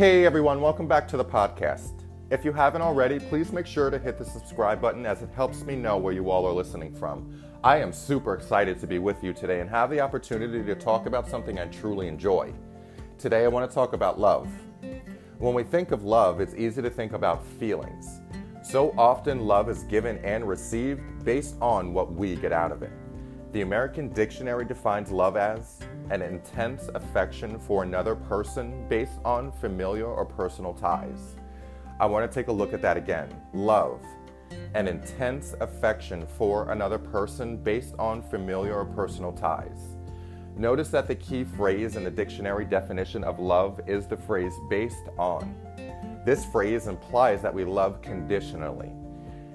Hey everyone, welcome back to the podcast. If you haven't already, please make sure to hit the subscribe button as it helps me know where you all are listening from. I am super excited to be with you today and have the opportunity to talk about something I truly enjoy. Today I want to talk about love. When we think of love, it's easy to think about feelings. So often love is given and received based on what we get out of it. The American Dictionary defines love as an intense affection for another person based on familiar or personal ties. I want to take a look at that again. Love, an intense affection for another person based on familiar or personal ties. Notice that the key phrase in the dictionary definition of love is the phrase based on. This phrase implies that we love conditionally.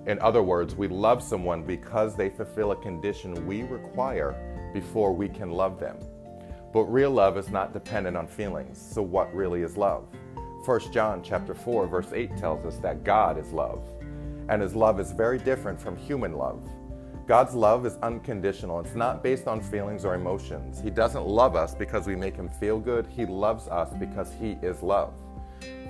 In other words, we love someone because they fulfill a condition we require before we can love them. But real love is not dependent on feelings, so what really is love? 1 John chapter 4, verse 8 tells us that God is love, and His love is very different from human love. God's love is unconditional. It's not based on feelings or emotions. He doesn't love us because we make Him feel good. He loves us because He is love.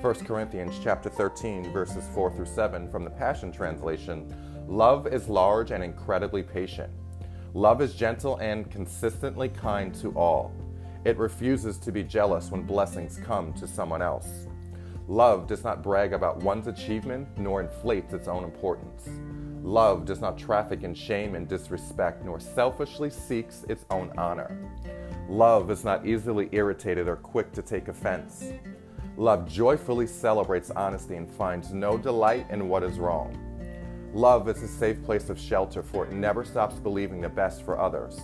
1 Corinthians chapter 13, verses 4 through 7 from the Passion Translation, love is large and incredibly patient. Love is gentle and consistently kind to all. It refuses to be jealous when blessings come to someone else. Love does not brag about one's achievement nor inflates its own importance. Love does not traffic in shame and disrespect nor selfishly seeks its own honor. Love is not easily irritated or quick to take offense. Love joyfully celebrates honesty and finds no delight in what is wrong. Love is a safe place of shelter, for it never stops believing the best for others.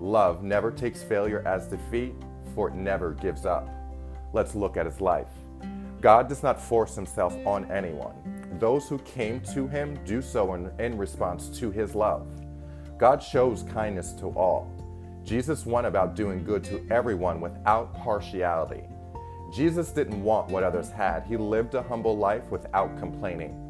Love never takes failure as defeat, for it never gives up. Let's look at His life. God does not force Himself on anyone. Those who came to Him do so in response to His love. God shows kindness to all. Jesus went about doing good to everyone without partiality. Jesus didn't want what others had. He lived a humble life without complaining.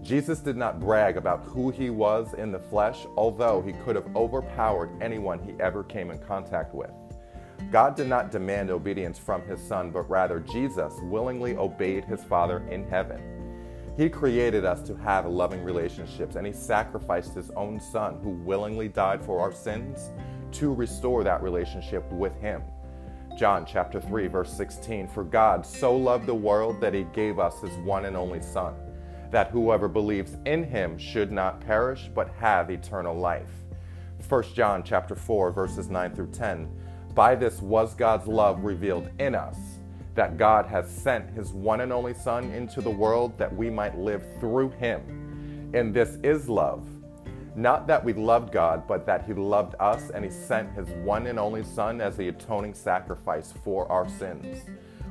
Jesus did not brag about who He was in the flesh, although He could have overpowered anyone He ever came in contact with. God did not demand obedience from His Son, but rather Jesus willingly obeyed His Father in heaven. He created us to have loving relationships, and He sacrificed His own Son, who willingly died for our sins, to restore that relationship with Him. John chapter 3, verse 16, for God so loved the world that He gave us His one and only Son, that whoever believes in Him should not perish, but have eternal life. 1 John chapter 4, verses 9 through 10, by this was God's love revealed in us, that God has sent His one and only Son into the world that we might live through Him. And this is love. Not that we loved God, but that He loved us and He sent His one and only Son as the atoning sacrifice for our sins.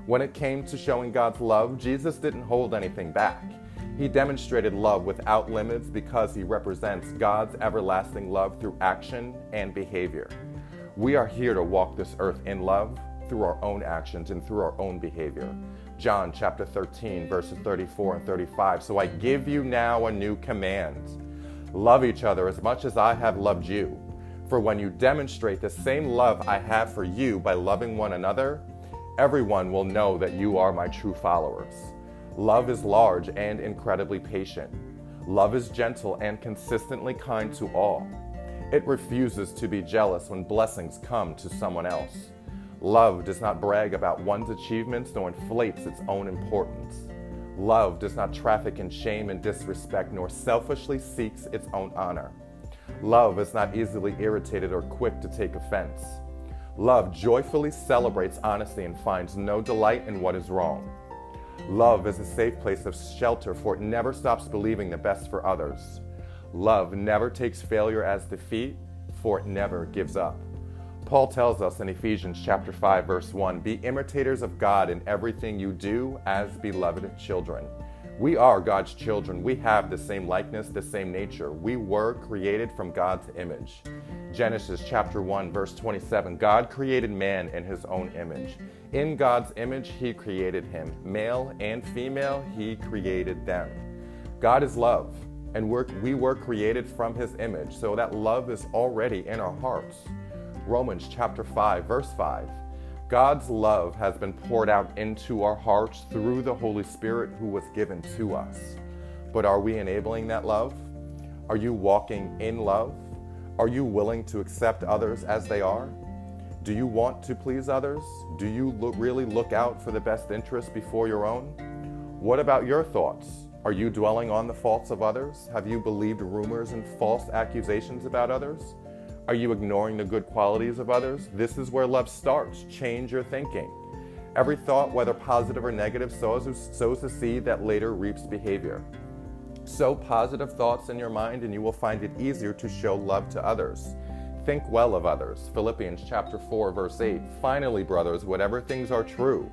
When it came to showing God's love, Jesus didn't hold anything back. He demonstrated love without limits because He represents God's everlasting love through action and behavior. We are here to walk this earth in love through our own actions and through our own behavior. John chapter 13, verses 34 and 35, so I give you now a new command. Love each other as much as I have loved you. For when you demonstrate the same love I have for you by loving one another, everyone will know that you are my true followers. Love is large and incredibly patient. Love is gentle and consistently kind to all. It refuses to be jealous when blessings come to someone else. Love does not brag about one's achievements nor inflates its own importance. Love does not traffic in shame and disrespect, nor selfishly seeks its own honor. Love is not easily irritated or quick to take offense. Love joyfully celebrates honesty and finds no delight in what is wrong. Love is a safe place of shelter, for it never stops believing the best for others. Love never takes failure as defeat, for it never gives up. Paul tells us in Ephesians chapter 5, verse 1, be imitators of God in everything you do as beloved children. We are God's children. We have the same likeness, the same nature. We were created from God's image. Genesis chapter 1, verse 27, God created man in His own image. In God's image, He created him. Male and female, He created them. God is love, and we were created from His image, so that love is already in our hearts. Romans chapter 5, verse 5. God's love has been poured out into our hearts through the Holy Spirit who was given to us. But are we enabling that love? Are you walking in love? Are you willing to accept others as they are? Do you want to please others? Do you really look out for the best interest before your own? What about your thoughts? Are you dwelling on the faults of others? Have you believed rumors and false accusations about others? Are you ignoring the good qualities of others? This is where love starts. Change your thinking. Every thought, whether positive or negative, sows a seed that later reaps behavior. Sow positive thoughts in your mind and you will find it easier to show love to others. Think well of others. Philippians chapter 4, verse 8. Finally, brothers, whatever things are true,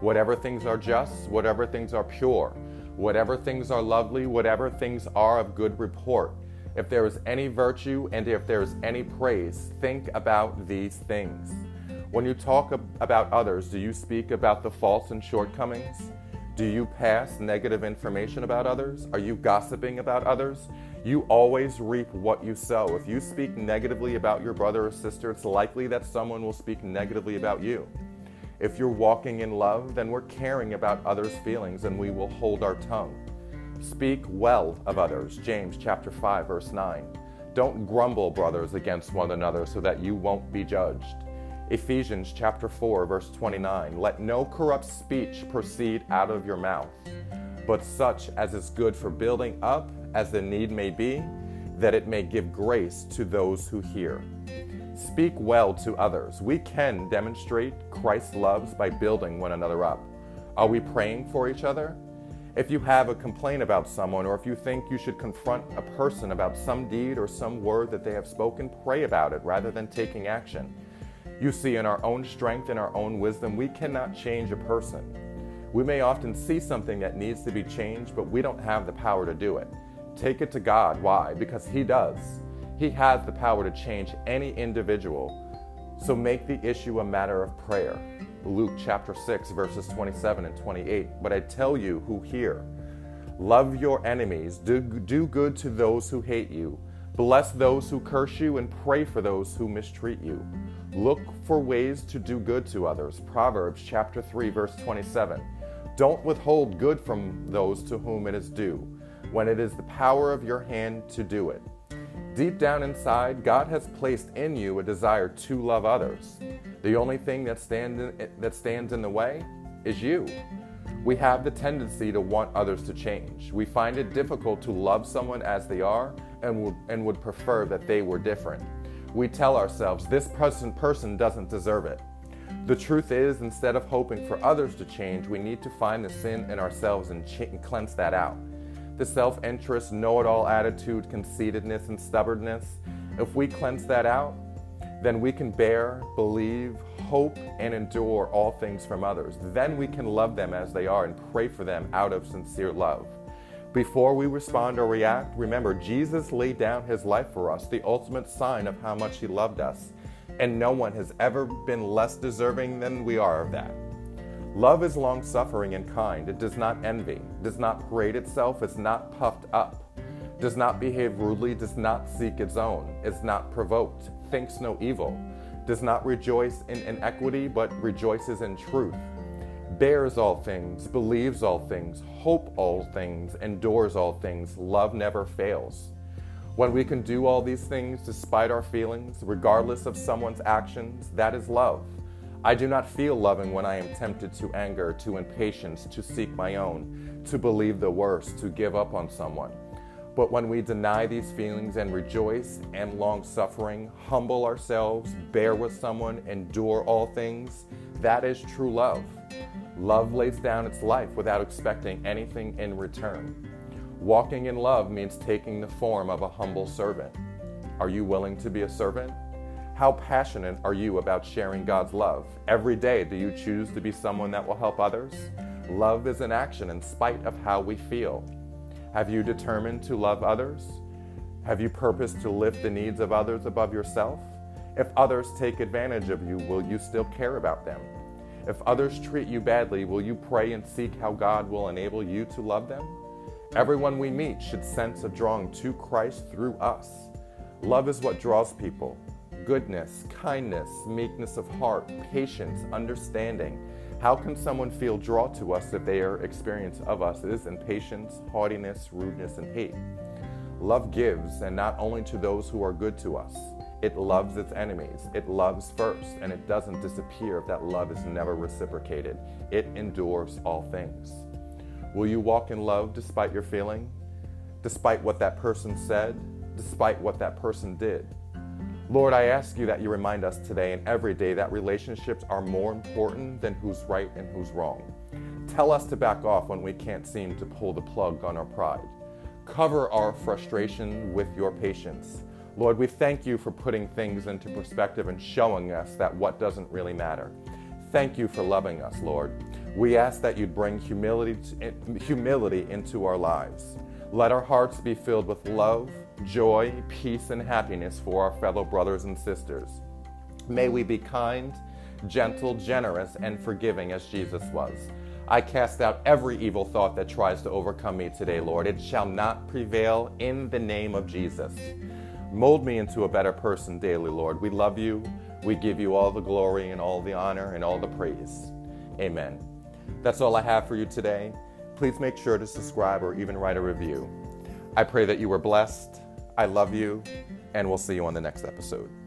whatever things are just, whatever things are pure, whatever things are lovely, whatever things are of good report, if there is any virtue and if there is any praise, think about these things. When you talk about others, do you speak about the faults and shortcomings? Do you pass negative information about others? Are you gossiping about others? You always reap what you sow. If you speak negatively about your brother or sister, it's likely that someone will speak negatively about you. If you're walking in love, then we're caring about others' feelings and we will hold our tongue. Speak well of others, James chapter 5, verse 9. Don't grumble, brothers, against one another so that you won't be judged. Ephesians chapter 4, verse 29. Let no corrupt speech proceed out of your mouth, but such as is good for building up as the need may be, that it may give grace to those who hear. Speak well to others. We can demonstrate Christ's love by building one another up. Are we praying for each other? If you have a complaint about someone, or if you think you should confront a person about some deed or some word that they have spoken, pray about it rather than taking action. You see, in our own strength and our own wisdom, we cannot change a person. We may often see something that needs to be changed, but we don't have the power to do it. Take it to God. Why? Because He does. He has the power to change any individual. So make the issue a matter of prayer. Luke chapter 6, verses 27 and 28. But I tell you who hear, love your enemies, do good to those who hate you, bless those who curse you, and pray for those who mistreat you. Look for ways to do good to others. Proverbs chapter 3, verse 27. Don't withhold good from those to whom it is due, when it is the power of your hand to do it. Deep down inside, God has placed in you a desire to love others. The only thing that stands in the way is you. We have the tendency to want others to change. We find it difficult to love someone as they are and would prefer that they were different. We tell ourselves, this person doesn't deserve it. The truth is, instead of hoping for others to change, we need to find the sin in ourselves and cleanse that out. The self-interest, know-it-all attitude, conceitedness, and stubbornness, if we cleanse that out, then we can bear, believe, hope, and endure all things from others. Then we can love them as they are and pray for them out of sincere love. Before we respond or react, remember, Jesus laid down His life for us, the ultimate sign of how much He loved us, and no one has ever been less deserving than we are of that. Love is long-suffering and kind. It does not envy, does not parade itself, is not puffed up, does not behave rudely, does not seek its own, is not provoked, thinks no evil, does not rejoice in inequity, but rejoices in truth, bears all things, believes all things, hope all things, endures all things. Love never fails. When we can do all these things despite our feelings, regardless of someone's actions, that is love. I do not feel loving when I am tempted to anger, to impatience, to seek my own, to believe the worst, to give up on someone. But when we deny these feelings and rejoice and long-suffering, humble ourselves, bear with someone, endure all things, that is true love. Love lays down its life without expecting anything in return. Walking in love means taking the form of a humble servant. Are you willing to be a servant? How passionate are you about sharing God's love? Every day, do you choose to be someone that will help others? Love is an action in spite of how we feel. Have you determined to love others? Have you purposed to lift the needs of others above yourself? If others take advantage of you, will you still care about them? If others treat you badly, will you pray and seek how God will enable you to love them? Everyone we meet should sense a drawing to Christ through us. Love is what draws people. goodness, kindness, meekness of heart, patience, understanding. How can someone feel drawn to us if their experience of us is impatience, haughtiness, rudeness, and hate? Love gives, and not only to those who are good to us. It loves its enemies. It loves first, and it doesn't disappear if that love is never reciprocated. It endures all things. Will you walk in love despite your feeling? Despite what that person said? Despite what that person did? Lord, I ask you that you remind us today and every day that relationships are more important than who's right and who's wrong. Tell us to back off when we can't seem to pull the plug on our pride. Cover our frustration with your patience. Lord, we thank you for putting things into perspective and showing us that what doesn't really matter. Thank you for loving us, Lord. We ask that you'd bring humility into our lives. Let our hearts be filled with love, joy, peace, and happiness for our fellow brothers and sisters. May we be kind, gentle, generous, and forgiving as Jesus was. I cast out every evil thought that tries to overcome me today, Lord. It shall not prevail in the name of Jesus. Mold me into a better person daily, Lord. We love you. We give you all the glory and all the honor and all the praise. Amen. That's all I have for you today. Please make sure to subscribe or even write a review. I pray that you were blessed. I love you, and we'll see you on the next episode.